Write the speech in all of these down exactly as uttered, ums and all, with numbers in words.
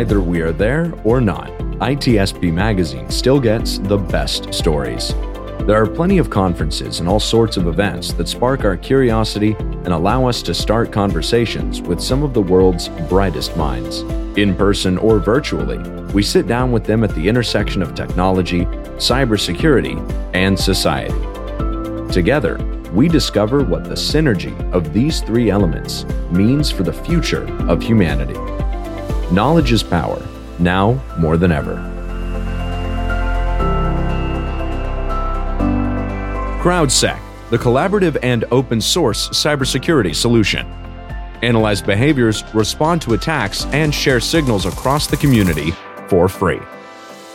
either we are there or not, I T S P Magazine still gets the best stories. There are plenty of conferences and all sorts of events that spark our curiosity and allow us to start conversations with some of the world's brightest minds. In person or virtually, we sit down with them at the intersection of technology, cybersecurity, and society. Together, we discover what the synergy of these three elements means for the future of humanity. Knowledge is power, now more than ever. CrowdSec, the collaborative and open source cybersecurity solution. Analyze behaviors, respond to attacks, and share signals across the community for free.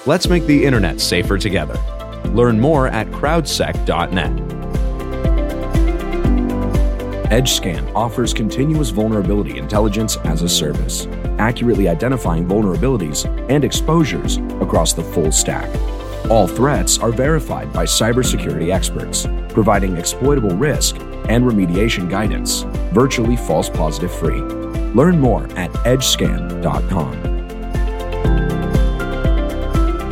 Let's make the internet safer together. Learn more at crowdsec dot net. EdgeScan offers continuous vulnerability intelligence as a service, accurately identifying vulnerabilities and exposures across the full stack. All threats are verified by cybersecurity experts, providing exploitable risk and remediation guidance, virtually false positive free. Learn more at edgescan dot com.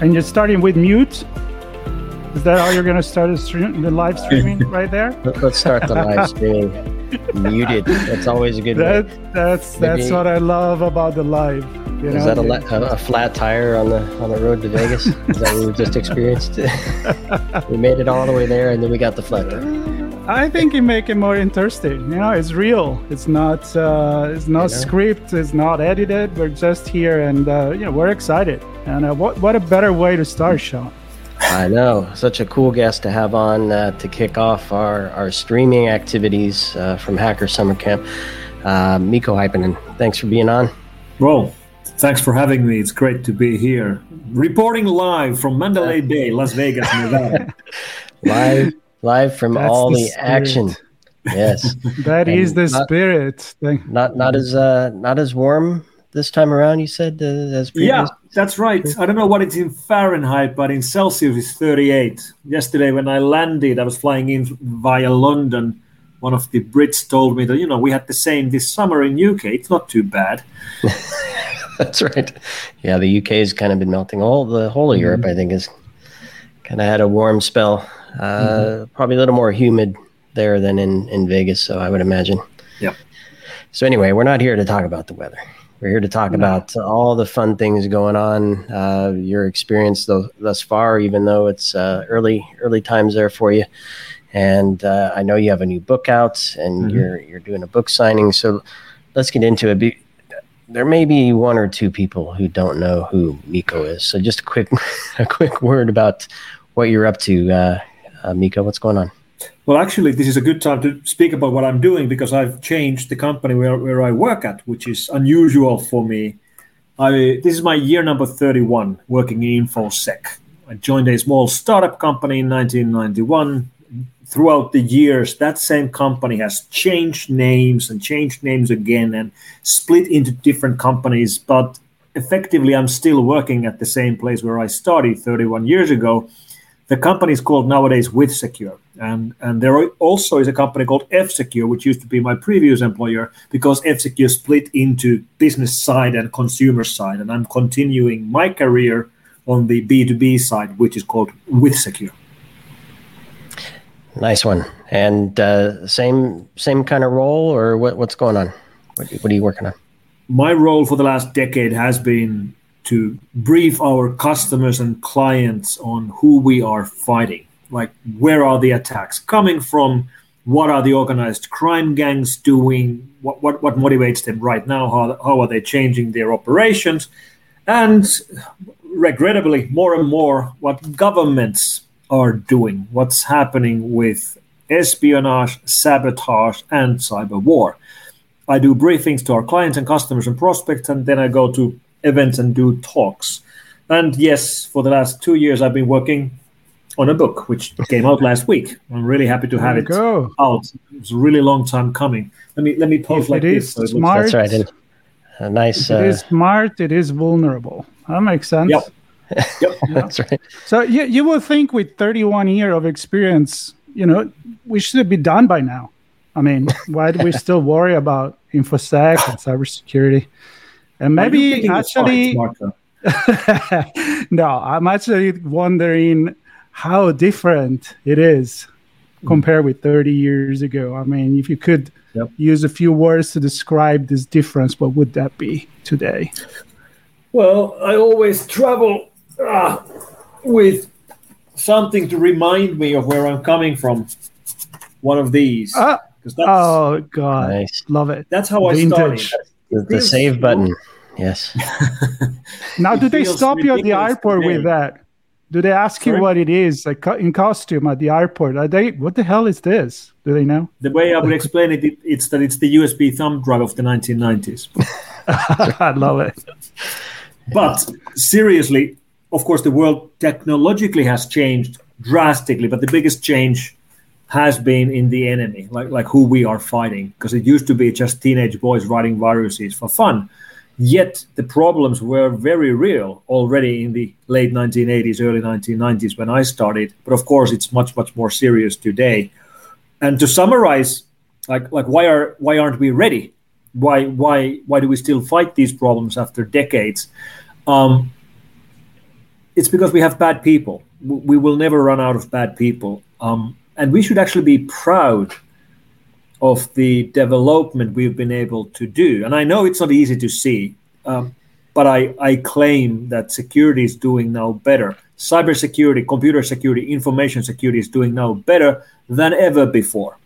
And you're starting with mute? Is that how you're going to start the, stream, the live streaming right there? Let's start the live streaming muted. That's always a good that, way. That's Maybe. That's what I love about the live. You Is know? that a, a, a flat tire on the on the road to Vegas? Is that what we just experienced? We made it all the way there, and then we got the flat tire. I think you make it more interesting. You know, it's real. It's not. Uh, it's not you know? script. It's not edited. We're just here, and uh, you know, we're excited. And uh, what what a better way to start, Sean. I know. Such a cool guest to have on uh, to kick off our, our streaming activities uh, from Hacker Summer Camp. Uh, Miko Hypenen, thanks for being on. Well, thanks for having me. It's great to be here. Reporting live from Mandalay Bay, Las Vegas, Nevada. live, live from That's all the, the action. Yes. that and is the not, spirit. Thank not not as uh, not as warm this time around, you said, uh, as previous? Yeah, that's right. I don't know what it's in Fahrenheit, but in Celsius it's thirty-eight. Yesterday when I landed, I was flying in via London. One of the Brits told me that, you know, we had the same this summer in U K. It's not too bad. That's right. Yeah, the U K has kind of been melting. All the whole of mm-hmm. Europe, I think, has kind of had a warm spell. Uh, mm-hmm. Probably a little more humid there than in, in Vegas, so I would imagine. Yeah. So anyway, we're not here to talk about the weather. We're here to talk about all the fun things going on, uh, your experience th- thus far, even though it's uh, early early times there for you. And uh, I know you have a new book out, and mm-hmm. you're you're doing a book signing. So let's get into it. Be- there may be one or two people who don't know who Miko is. So just a quick a quick word about what you're up to, uh, uh, Miko. What's going on? Well, actually, this is a good time to speak about what I'm doing because I've changed the company where, where I work at, which is unusual for me. I, this is my year number thirty-one working in InfoSec. I joined a small startup company in nineteen ninety-one. Throughout the years, that same company has changed names and changed names again and split into different companies. But effectively, I'm still working at the same place where I started thirty-one years ago. The company is called nowadays WithSecure, and, and there also is a company called F-Secure, which used to be my previous employer, because F-Secure split into business side and consumer side, and I'm continuing my career on the B two B side, which is called WithSecure. Nice one. And uh, same same kind of role, or what, what's going on? What, what are you working on? My role for the last decade has been to brief our customers and clients on who we are fighting. Like, where are the attacks coming from? What are the organized crime gangs doing? What what, what motivates them right now? How, how are they changing their operations? And regrettably, more and more, what governments are doing, what's happening with espionage, sabotage, and cyber war. I do briefings to our clients and customers and prospects, and then I go to events and do talks. And yes, for the last two years, I've been working on a book, which came out last week. I'm really happy to have it go. out. It's a really long time coming. Let me let me pose like this. So smart. That's right. A nice. It uh, is smart. It is vulnerable. That makes sense. Yep. Yep. Yeah. That's right. So you you would think with thirty-one years of experience, you know, we should be done by now. I mean, why do we still worry about InfoSec and cybersecurity? And maybe actually, no, I'm actually wondering how different it is compared with thirty years ago. I mean, if you could yep. use a few words to describe this difference, what would that be today? Well, I always travel uh, with something to remind me of where I'm coming from. One of these. Ah, that's, oh, God. Nice. Love it. That's how vintage. I started. The, the save button. Yes. Now, do they stop you at the airport today. with that? Do they ask Sorry? you what it is, like in costume at the airport? Are they? What the hell is this? Do they know? The way I would explain it, it it's that it's the U S B thumb drive of the nineteen nineties. I love it. But seriously, of course, the world technologically has changed drastically, but the biggest change has been in the enemy, like like who we are fighting, because it used to be just teenage boys writing viruses for fun. Yet the problems were very real already in the late nineteen eighties, early nineteen nineties when I started. But of course, it's much, much more serious today. And to summarize, like like why are why aren't we ready? Why why why do we still fight these problems after decades? Um, it's because we have bad people. We will never run out of bad people. Um, and we should actually be proud of the development we've been able to do. And I know it's not easy to see, um, but I, I claim that security is doing now better. Cybersecurity, computer security, information security is doing now better than ever before.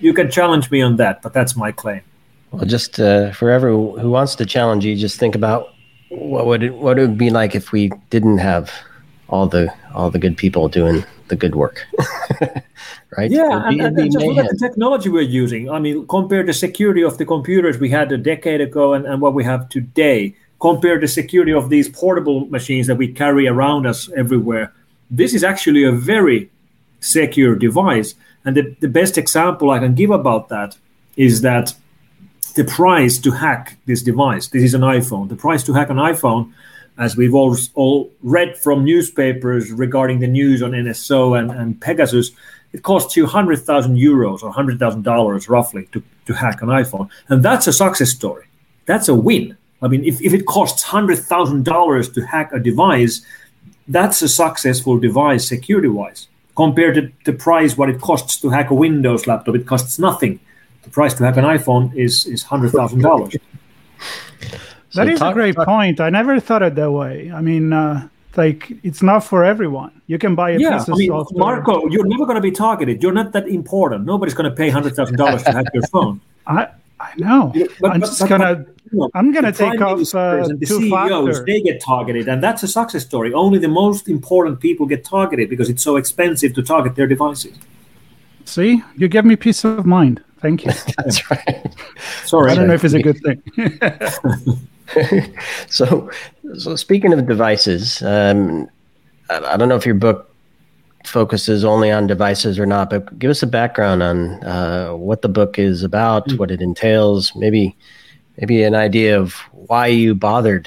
You can challenge me on that, but that's my claim. Well, just uh, for everyone who wants to challenge you, just think about what would it, what it would be like if we didn't have all the all the good people doing the good work, right? Yeah, be, and, and just look at the technology we're using. I mean, compare the security of the computers we had a decade ago and, and what we have today. Compare the security of these portable machines that we carry around us everywhere. This is actually a very secure device. And the, the best example I can give about that is that the price to hack this device, this is an iPhone, the price to hack an iPhone, as we've all, all read from newspapers regarding the news on N S O and, and Pegasus, it costs you one hundred thousand euros or one hundred thousand dollars roughly to, to hack an iPhone. And that's a success story. That's a win. I mean, if, if it costs one hundred thousand dollars to hack a device, that's a successful device security-wise. Compared to the price, what it costs to hack a Windows laptop, it costs nothing. The price to hack an iPhone is, is one hundred thousand dollars. So that is talk, a great talk. point. I never thought it that way. I mean, uh, like, it's not for everyone. You can buy a yeah, piece of I mean, software. Marco, you're never going to be targeted. You're not that important. Nobody's going to pay one hundred thousand dollars to hack your phone. I I know. But, but, I'm just going to you know, I'm going to take off uh, and the two C E Os, factor. They get targeted, and that's a success story. Only the most important people get targeted because it's so expensive to target their devices. See? You give me peace of mind. Thank you. That's right. Sorry. I don't know if it's a good thing. so, so speaking of devices, um, I, I don't know if your book focuses only on devices or not, but give us a background on uh, what the book is about, mm-hmm. what it entails, maybe maybe an idea of why you bothered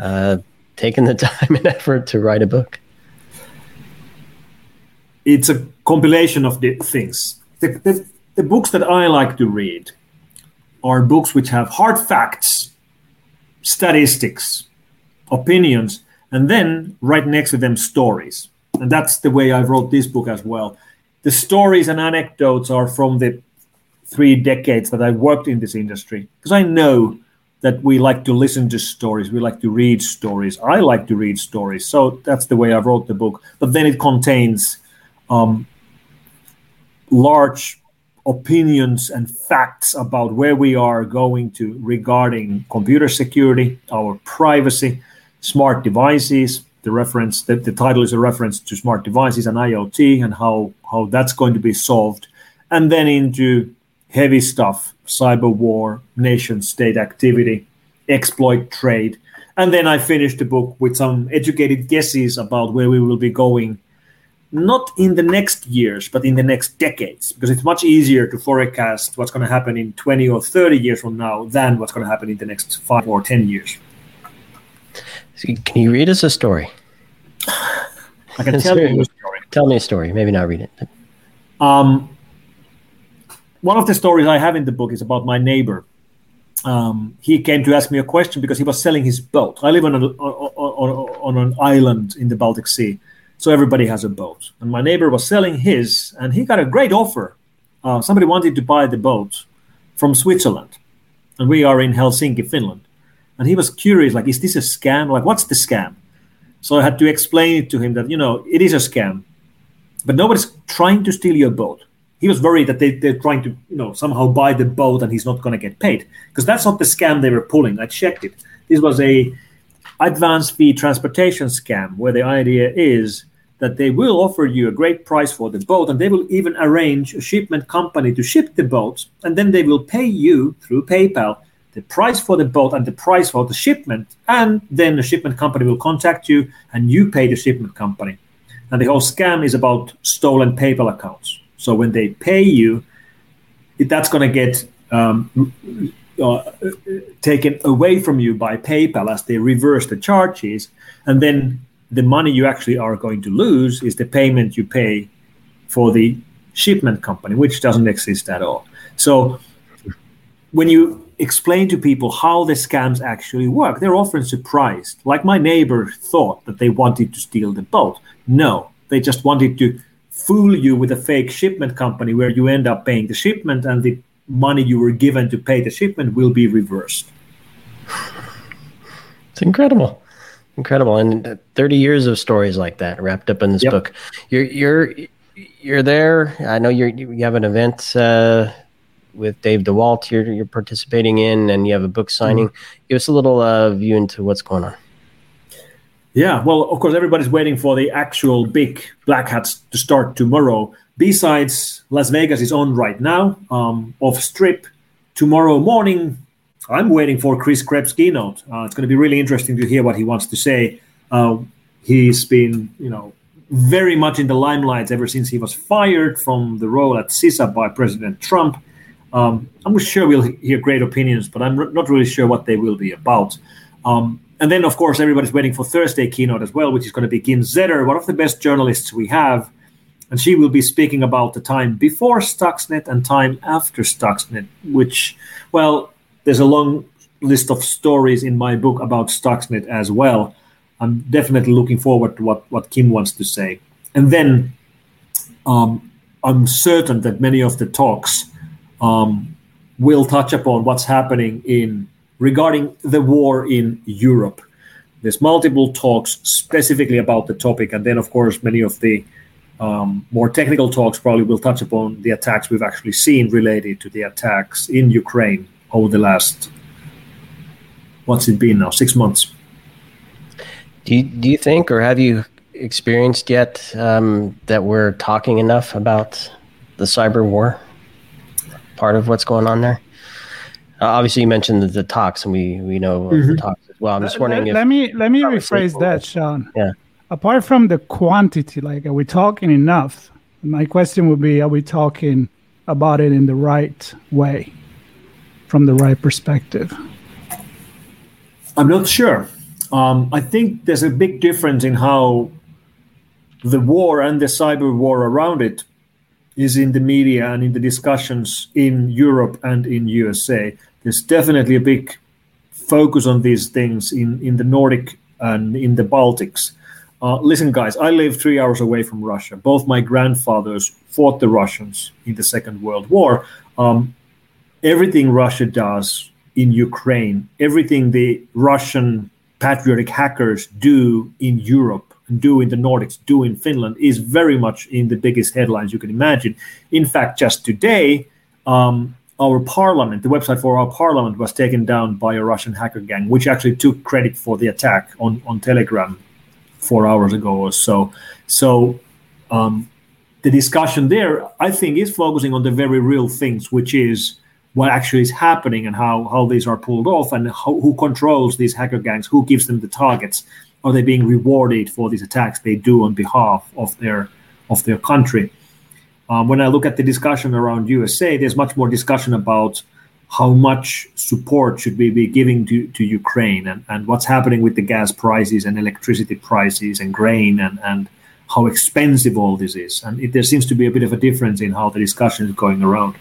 uh, taking the time and effort to write a book. It's a compilation of the things. The, the, the books that I like to read are books which have hard facts, statistics, opinions, and then right next to them, stories. And that's the way I wrote this book as well. The stories and anecdotes are from the three decades that I worked in this industry, because I know that we like to listen to stories. We like to read stories. I like to read stories. So that's the way I wrote the book. But then it contains um, large opinions and facts about where we are going to regarding computer security, our privacy, smart devices. The reference, the, the title is a reference to smart devices and I O T and how, how that's going to be solved. And then into heavy stuff, cyber war, nation state activity, exploit trade. And then I finished the book with some educated guesses about where we will be going, not in the next years, but in the next decades, because it's much easier to forecast what's going to happen in twenty or thirty years from now than what's going to happen in the next five or ten years. Can you read us a story? I can tell you a story. Tell me a story. Maybe not read it. Um, one of the stories I have in the book is about my neighbor. Um, he came to ask me a question because he was selling his boat. I live on, a, on, on an island in the Baltic Sea, so everybody has a boat. And my neighbor was selling his, and he got a great offer. Uh, somebody wanted to buy the boat from Switzerland, and we are in Helsinki, Finland. And he was curious, like, is this a scam? Like, what's the scam? So I had to explain it to him that, you know, it is a scam, but nobody's trying to steal your boat. He was worried that they, they're trying to, you know, somehow buy the boat and he's not going to get paid, because that's not the scam they were pulling. I checked it. This was a advance fee transportation scam where the idea is that they will offer you a great price for the boat, and they will even arrange a shipment company to ship the boat, and then they will pay you through PayPal the price for the boat and the price for the shipment, and then the shipment company will contact you and you pay the shipment company. And the whole scam is about stolen PayPal accounts. So when they pay you, that's going to get um, uh, taken away from you by PayPal as they reverse the charges. And then the money you actually are going to lose is the payment you pay for the shipment company, which doesn't exist at all. So when you explain to people how the scams actually work, they're often surprised. Like, my neighbor thought that they wanted to steal the boat. No, they just wanted to fool you with a fake shipment company where you end up paying the shipment, and the money you were given to pay the shipment will be reversed. It's incredible. Incredible. And thirty years of stories like that wrapped up in this yep. book. You're you're you're there. I know you're, you have an event uh, with Dave DeWalt you're, you're participating in, and you have a book signing. Mm-hmm. Give us a little uh, view into what's going on. Yeah, well, of course, everybody's waiting for the actual big Black Hats to start tomorrow. Besides, Las Vegas is on right now, um, off strip. Tomorrow morning, I'm waiting for Chris Krebs' keynote. Uh, it's going to be really interesting to hear what he wants to say. Uh, he's been, you know, very much in the limelight ever since he was fired from the role at CISA by President Trump. Um, I'm sure we'll hear great opinions, but I'm re- not really sure what they will be about. Um, And then, of course, everybody's waiting for Thursday keynote as well, which is going to be Kim Zetter, one of the best journalists we have. And she will be speaking about the time before Stuxnet and time after Stuxnet, which, well, there's a long list of stories in my book about Stuxnet as well. I'm definitely looking forward to what, what Kim wants to say. And then um, I'm certain that many of the talks um, will touch upon what's happening in regarding the war in Europe. There's multiple talks specifically about the topic. And then, of course, many of the um, more technical talks probably will touch upon the attacks we've actually seen related to the attacks in Ukraine over the last, what's it been now, six months. Do you, do you think, or have you experienced yet um, that we're talking enough about the cyber war, part of what's going on there? Obviously, you mentioned the, the talks, and we, we know mm-hmm. the talks as well. I'm just wondering. Let, if, let me let me rephrase that, Sean. Yeah. Apart from the quantity, like, are we talking enough? My question would be: are we talking about it in the right way, from the right perspective? I'm not sure. Um, I think there's a big difference in how the war and the cyber war around it is in the media and in the discussions in Europe and in U S A. There's definitely a big focus on these things in, in the Nordic and in the Baltics. Uh, listen, guys, I live three hours away from Russia. Both my grandfathers fought the Russians in the Second World War. Um, everything Russia does in Ukraine, everything the Russian patriotic hackers do in Europe, do in the Nordics, do in Finland, is very much in the biggest headlines you can imagine. In fact, just today, um, our parliament, the website for our parliament, was taken down by a Russian hacker gang, which actually took credit for the attack on, on Telegram four hours ago or so. So um, the discussion there, I think, is focusing on the very real things, which is what actually is happening and how, how these are pulled off and how, who controls these hacker gangs, who gives them the targets. Are they being rewarded for these attacks they do on behalf of their of their country? Um, when I look at the discussion around U S A, there's much more discussion about how much support should we be giving to, to Ukraine and, and what's happening with the gas prices and electricity prices and grain and, and how expensive all this is. And it, there seems to be a bit of a difference in how the discussion is going around.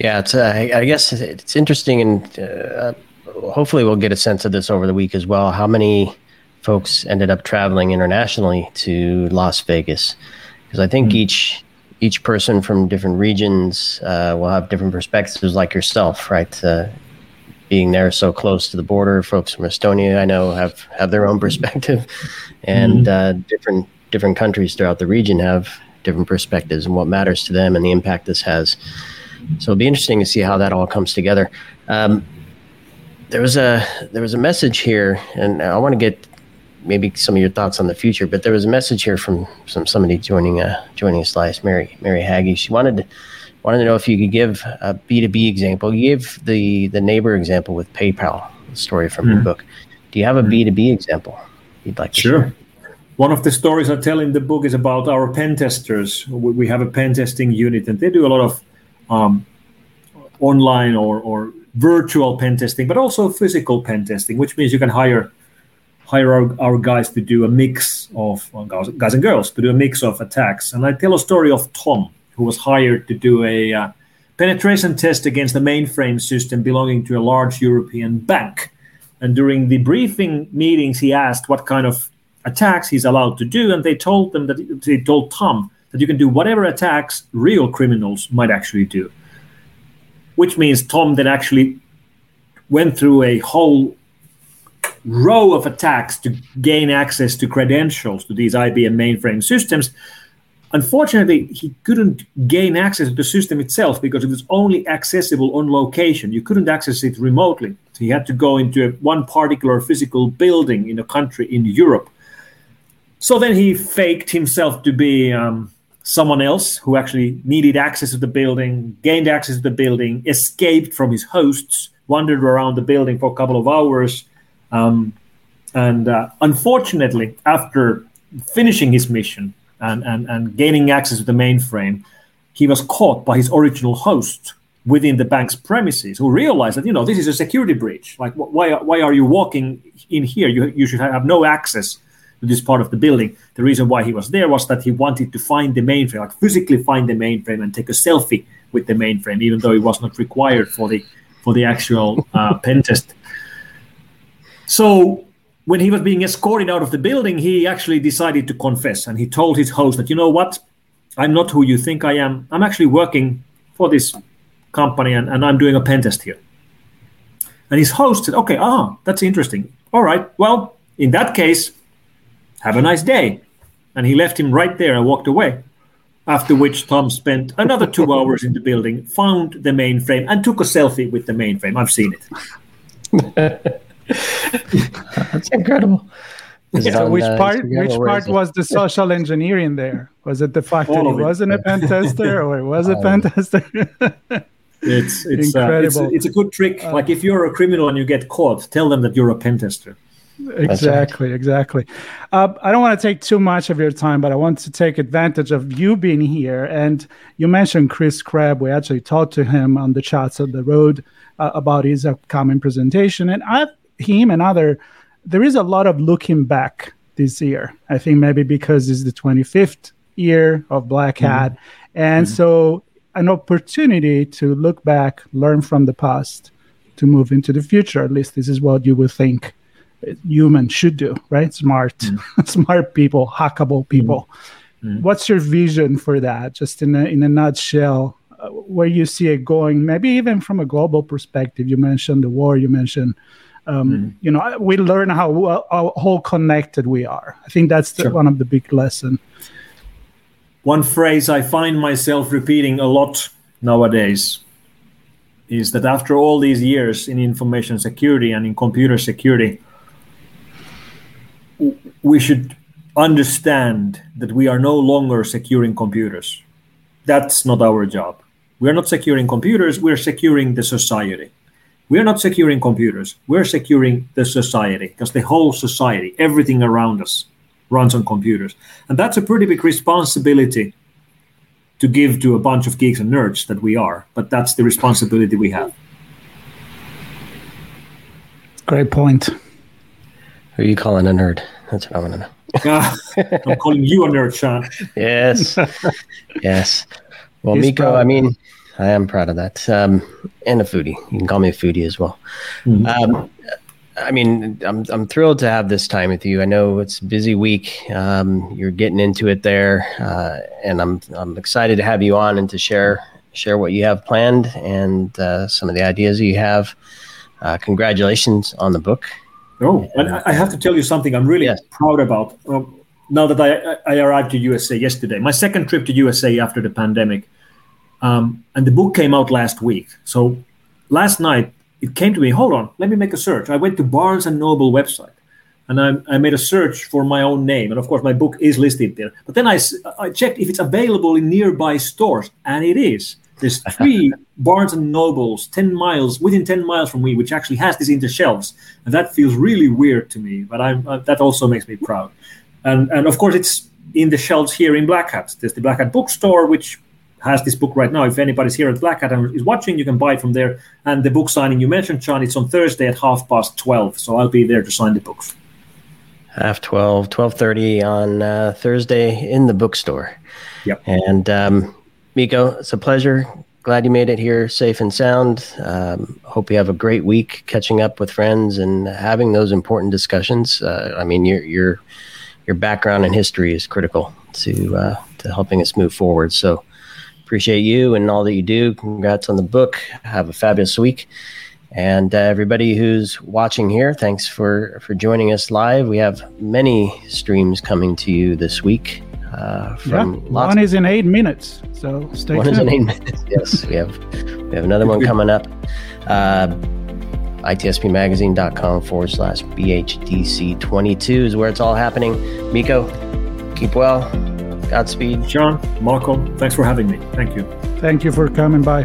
Yeah, it's, uh, I guess it's interesting, and uh, hopefully we'll get a sense of this over the week as well. How many folks ended up traveling internationally to Las Vegas? Because I think mm-hmm. each each person from different regions uh, will have different perspectives, like yourself, right? Uh, being there so close to the border, folks from Estonia, I know, have, have their own perspective, and mm-hmm. uh, different different countries throughout the region have different perspectives and what matters to them and the impact this has. So it'll be interesting to see how that all comes together. Um, there was a there was a message here, and I want to get maybe some of your thoughts on the future. But there was a message here from some somebody joining uh, joining us last, Mary Mary Haggie. She wanted to, wanted to know if you could give a B two B example. You gave the the neighbor example with PayPal, a story from mm-hmm. your book. Do you have a B two B example you'd like to sure. share? One of the stories I tell in the book is about our pen testers. We have a pen testing unit, and they do a lot of Um, online or, or virtual pen testing, but also physical pen testing, which means you can hire hire our, our guys to do a mix of well, guys and girls to do a mix of attacks. And I tell a story of Tom, who was hired to do a uh, penetration test against the mainframe system belonging to a large European bank. And during the briefing meetings, he asked what kind of attacks he's allowed to do, and they told them that they told Tom. That you can do whatever attacks real criminals might actually do. Which means Tom then actually went through a whole row of attacks to gain access to credentials to these I B M mainframe systems. Unfortunately, he couldn't gain access to the system itself because it was only accessible on location. You couldn't access it remotely. So he had to go into a, one particular physical building in a country in Europe. So then he faked himself to be um, someone else who actually needed access to the building, gained access to the building, escaped from his hosts, wandered around the building for a couple of hours. Um, and uh, unfortunately, after finishing his mission and, and, and gaining access to the mainframe, he was caught by his original host within the bank's premises, who realized that, you know, this is a security breach. Like, wh- why, why are you walking in here? You, you should have no access to this part of the building. The reason why he was there was that he wanted to find the mainframe, like physically find the mainframe and take a selfie with the mainframe, even though it was not required for the for the actual uh, pen test. So when he was being escorted out of the building, he actually decided to confess, and he told his host that, you know what, I'm not who you think I am. I'm actually working for this company, and, and I'm doing a pen test here. And his host said, okay, ah, that's interesting. All right, well, in that case, have a nice day. And he left him right there and walked away. After which Tom spent another two hours in the building, found the mainframe, and took a selfie with the mainframe. I've seen it. That's incredible. Yeah. So which part which part was the social engineering there? Was it the fact that he wasn't a pen tester, or it was a pen tester? It's it's, uh, it's it's a good trick. Uh, like if you're a criminal and you get caught, tell them that you're a pen tester. Exactly, right. exactly. Uh, I don't want to take too much of your time, but I want to take advantage of you being here. And you mentioned Chris Krebs. We actually talked to him on the Chats of the Road uh, about his upcoming presentation. And I've, him and other, there is a lot of looking back this year. I think maybe because it's the twenty-fifth year of Black Hat. Mm-hmm. And mm-hmm. so an opportunity to look back, learn from the past, to move into the future. At least this is what you would think humans should do, right? Smart, mm. smart people, hackable people. Mm. Mm. What's your vision for that? Just in a, in a nutshell, uh, where you see it going, maybe even from a global perspective. You mentioned the war, you mentioned, um, mm. you know, we learn how, uh, how whole connected we are. I think that's the, sure. one of the big lessons. One phrase I find myself repeating a lot nowadays is that after all these years in information security and in computer security, we should understand that we are no longer securing computers. That's not our job. We're not securing computers. We're securing the society. We're not securing computers. We're securing the society, because the whole society, everything around us, runs on computers. And that's a pretty big responsibility to give to a bunch of geeks and nerds that we are. But that's the responsibility we have. Great point. Who are you calling a nerd? That's what I want to know. Uh, I'm calling you a nerd, Sean. Yes. Yes. Well, He's Miko, I mean, I am proud of that. Um, and a foodie. You can call me a foodie as well. Mm-hmm. Um, I mean, I'm I'm thrilled to have this time with you. I know it's a busy week. Um, you're getting into it there. Uh, and I'm I'm excited to have you on and to share share what you have planned and uh, some of the ideas you have. Uh, congratulations on the book. Oh, and I have to tell you something I'm really yes. proud about. Um, now that I, I arrived to U S A yesterday, my second trip to U S A after the pandemic, um, and the book came out last week. So last night it came to me, hold on, let me make a search. I went to Barnes and Noble website and I, I made a search for my own name. And of course, my book is listed there. But then I, I checked if it's available in nearby stores, and it is. There's three Barnes and Nobles ten miles, within ten miles from me, which actually has this in the shelves. And that feels really weird to me, but I'm, uh, that also makes me proud. And, and of course, it's in the shelves here in Black Hat. There's the Black Hat bookstore, which has this book right now. If anybody's here at Black Hat and is watching, you can buy it from there. And the book signing you mentioned, Sean, it's on Thursday at half past twelve. So I'll be there to sign the books. half twelve, twelve thirty on uh, Thursday in the bookstore. Yep. And... Um, Miko, it's a pleasure. Glad you made it here safe and sound. Um, hope you have a great week catching up with friends and having those important discussions. Uh, I mean, your your your background and history is critical to uh, to helping us move forward. So appreciate you and all that you do. Congrats on the book. Have a fabulous week. And uh, everybody who's watching here, thanks for, for joining us live. We have many streams coming to you this week. Uh, from yep. One is in eight minutes, so stay tuned. One is in eight minutes. Yes, we have we have another one coming up. Uh, I T S P magazine dot com forward slash B H D C twenty-two is where it's all happening. Miko, keep well. Godspeed. Sean, Malcolm, thanks for having me. Thank you. Thank you for coming by.